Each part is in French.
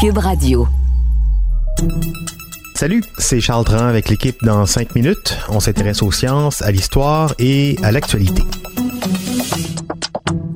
Cube Radio. Salut, c'est Charles Tran avec l'équipe dans 5 minutes. On s'intéresse aux sciences, à l'histoire et à l'actualité.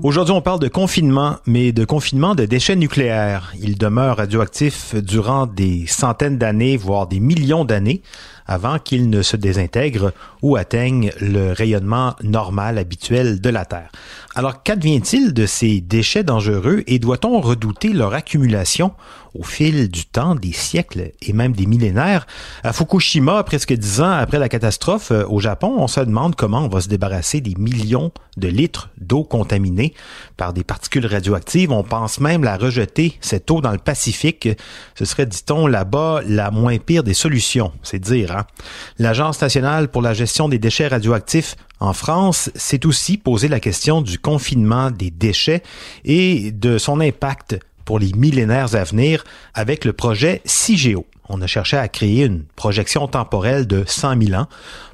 Aujourd'hui, on parle de confinement, mais de confinement de déchets nucléaires. Ils demeurent radioactifs durant des centaines d'années, voire des millions d'années, avant qu'ils ne se désintègrent ou atteignent le rayonnement normal habituel de la Terre. Alors, qu'advient-il de ces déchets dangereux et doit-on redouter leur accumulation au fil du temps, des siècles et même des millénaires? À Fukushima, presque 10 ans après la catastrophe au Japon, on se demande comment on va se débarrasser des millions de litres d'eau contaminée par des particules radioactives. On pense même la rejeter, cette eau, dans le Pacifique. Ce serait, dit-on, là-bas, la moins pire des solutions. C'est dire, hein? L'Agence nationale pour la gestion des déchets radioactifs en France s'est aussi posé la question du confinement des déchets et de son impact pour les millénaires à venir avec le projet CIGEO. On a cherché à créer une projection temporelle de 100 000 ans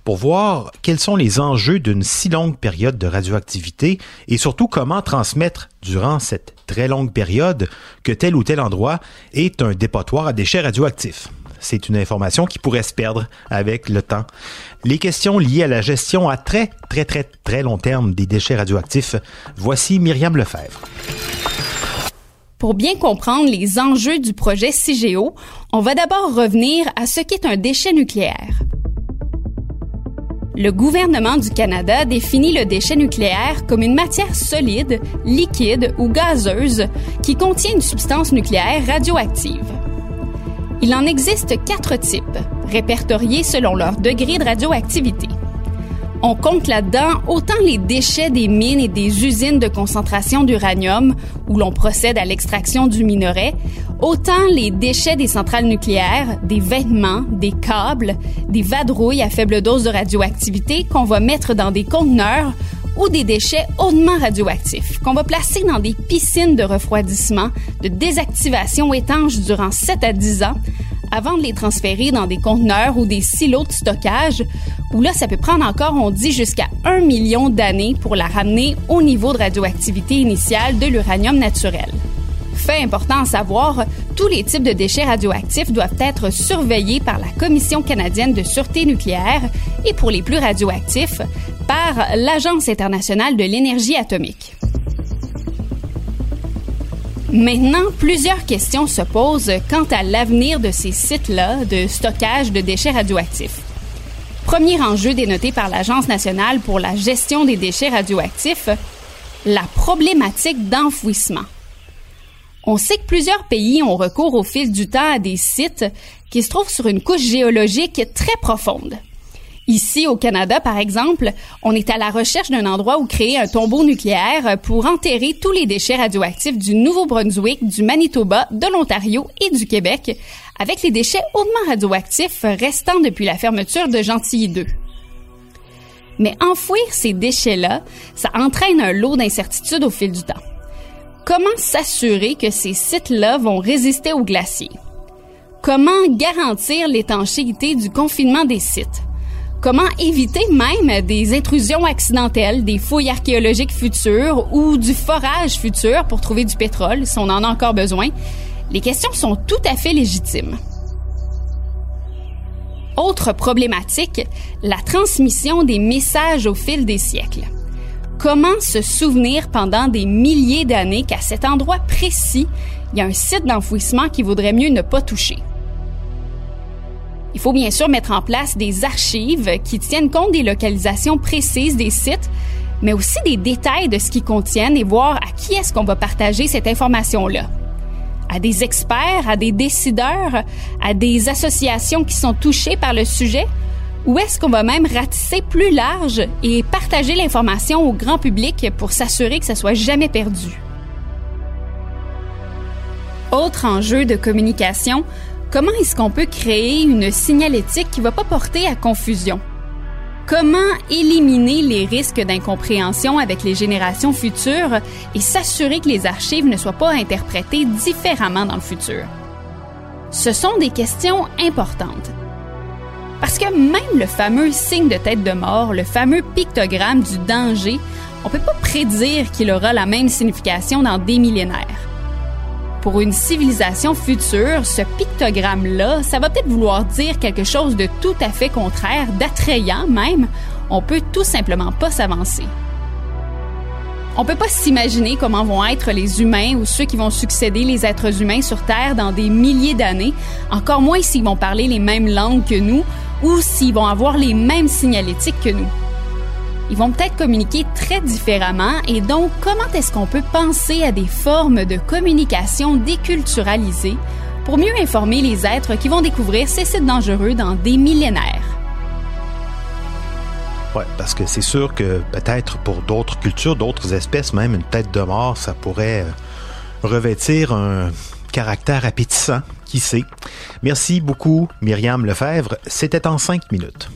pour voir quels sont les enjeux d'une si longue période de radioactivité et surtout comment transmettre durant cette très longue période que tel ou tel endroit est un dépotoir à déchets radioactifs. C'est une information qui pourrait se perdre avec le temps. Les questions liées à la gestion à très, très, très, très long terme des déchets radioactifs. Voici Myriam Lefebvre. Pour bien comprendre les enjeux du projet CIGEO, on va d'abord revenir à ce qu'est un déchet nucléaire. Le gouvernement du Canada définit le déchet nucléaire comme une matière solide, liquide ou gazeuse qui contient une substance nucléaire radioactive. Il en existe 4 types, répertoriés selon leur degré de radioactivité. On compte là-dedans autant les déchets des mines et des usines de concentration d'uranium, où l'on procède à l'extraction du minerai, autant les déchets des centrales nucléaires, des vêtements, des câbles, des vadrouilles à faible dose de radioactivité qu'on va mettre dans des conteneurs ou des déchets hautement radioactifs qu'on va placer dans des piscines de refroidissement, de désactivation étanche durant 7 à 10 ans, avant de les transférer dans des conteneurs ou des silos de stockage, où là, ça peut prendre encore, on dit, jusqu'à 1 million d'années pour la ramener au niveau de radioactivité initiale de l'uranium naturel. Fait important à savoir, tous les types de déchets radioactifs doivent être surveillés par la Commission canadienne de sûreté nucléaire et, pour les plus radioactifs, par l'Agence internationale de l'énergie atomique. Maintenant, plusieurs questions se posent quant à l'avenir de ces sites-là de stockage de déchets radioactifs. Premier enjeu dénoté par l'Agence nationale pour la gestion des déchets radioactifs, la problématique d'enfouissement. On sait que plusieurs pays ont recours au fil du temps à des sites qui se trouvent sur une couche géologique très profonde. Ici, au Canada, par exemple, on est à la recherche d'un endroit où créer un tombeau nucléaire pour enterrer tous les déchets radioactifs du Nouveau-Brunswick, du Manitoba, de l'Ontario et du Québec, avec les déchets hautement radioactifs restant depuis la fermeture de Gentilly-2. Mais enfouir ces déchets-là, ça entraîne un lot d'incertitudes au fil du temps. Comment s'assurer que ces sites-là vont résister aux glaciers? Comment garantir l'étanchéité du confinement des sites? Comment éviter même des intrusions accidentelles, des fouilles archéologiques futures ou du forage futur pour trouver du pétrole, si on en a encore besoin? Les questions sont tout à fait légitimes. Autre problématique, la transmission des messages au fil des siècles. Comment se souvenir pendant des milliers d'années qu'à cet endroit précis, il y a un site d'enfouissement qu'il vaudrait mieux ne pas toucher? Il faut bien sûr mettre en place des archives qui tiennent compte des localisations précises des sites, mais aussi des détails de ce qu'ils contiennent et voir à qui est-ce qu'on va partager cette information-là. À des experts, à des décideurs, à des associations qui sont touchées par le sujet, ou est-ce qu'on va même ratisser plus large et partager l'information au grand public pour s'assurer que ça soit jamais perdu? Autre enjeu de communication, comment est-ce qu'on peut créer une signalétique qui ne va pas porter à confusion? Comment éliminer les risques d'incompréhension avec les générations futures et s'assurer que les archives ne soient pas interprétées différemment dans le futur? Ce sont des questions importantes. Parce que même le fameux signe de tête de mort, le fameux pictogramme du danger, on ne peut pas prédire qu'il aura la même signification dans des millénaires. Pour une civilisation future, ce pictogramme-là, ça va peut-être vouloir dire quelque chose de tout à fait contraire, d'attrayant même. On peut tout simplement pas s'avancer. On ne peut pas s'imaginer comment vont être les humains ou ceux qui vont succéder les êtres humains sur Terre dans des milliers d'années, encore moins s'ils vont parler les mêmes langues que nous ou s'ils vont avoir les mêmes signalétiques que nous. Ils vont peut-être communiquer très différemment et donc comment est-ce qu'on peut penser à des formes de communication déculturalisées pour mieux informer les êtres qui vont découvrir ces sites dangereux dans des millénaires? Oui, parce que c'est sûr que peut-être pour d'autres cultures, d'autres espèces, même une tête de mort, ça pourrait revêtir un caractère appétissant, qui sait. Merci beaucoup, Myriam Lefebvre. C'était en 5 minutes.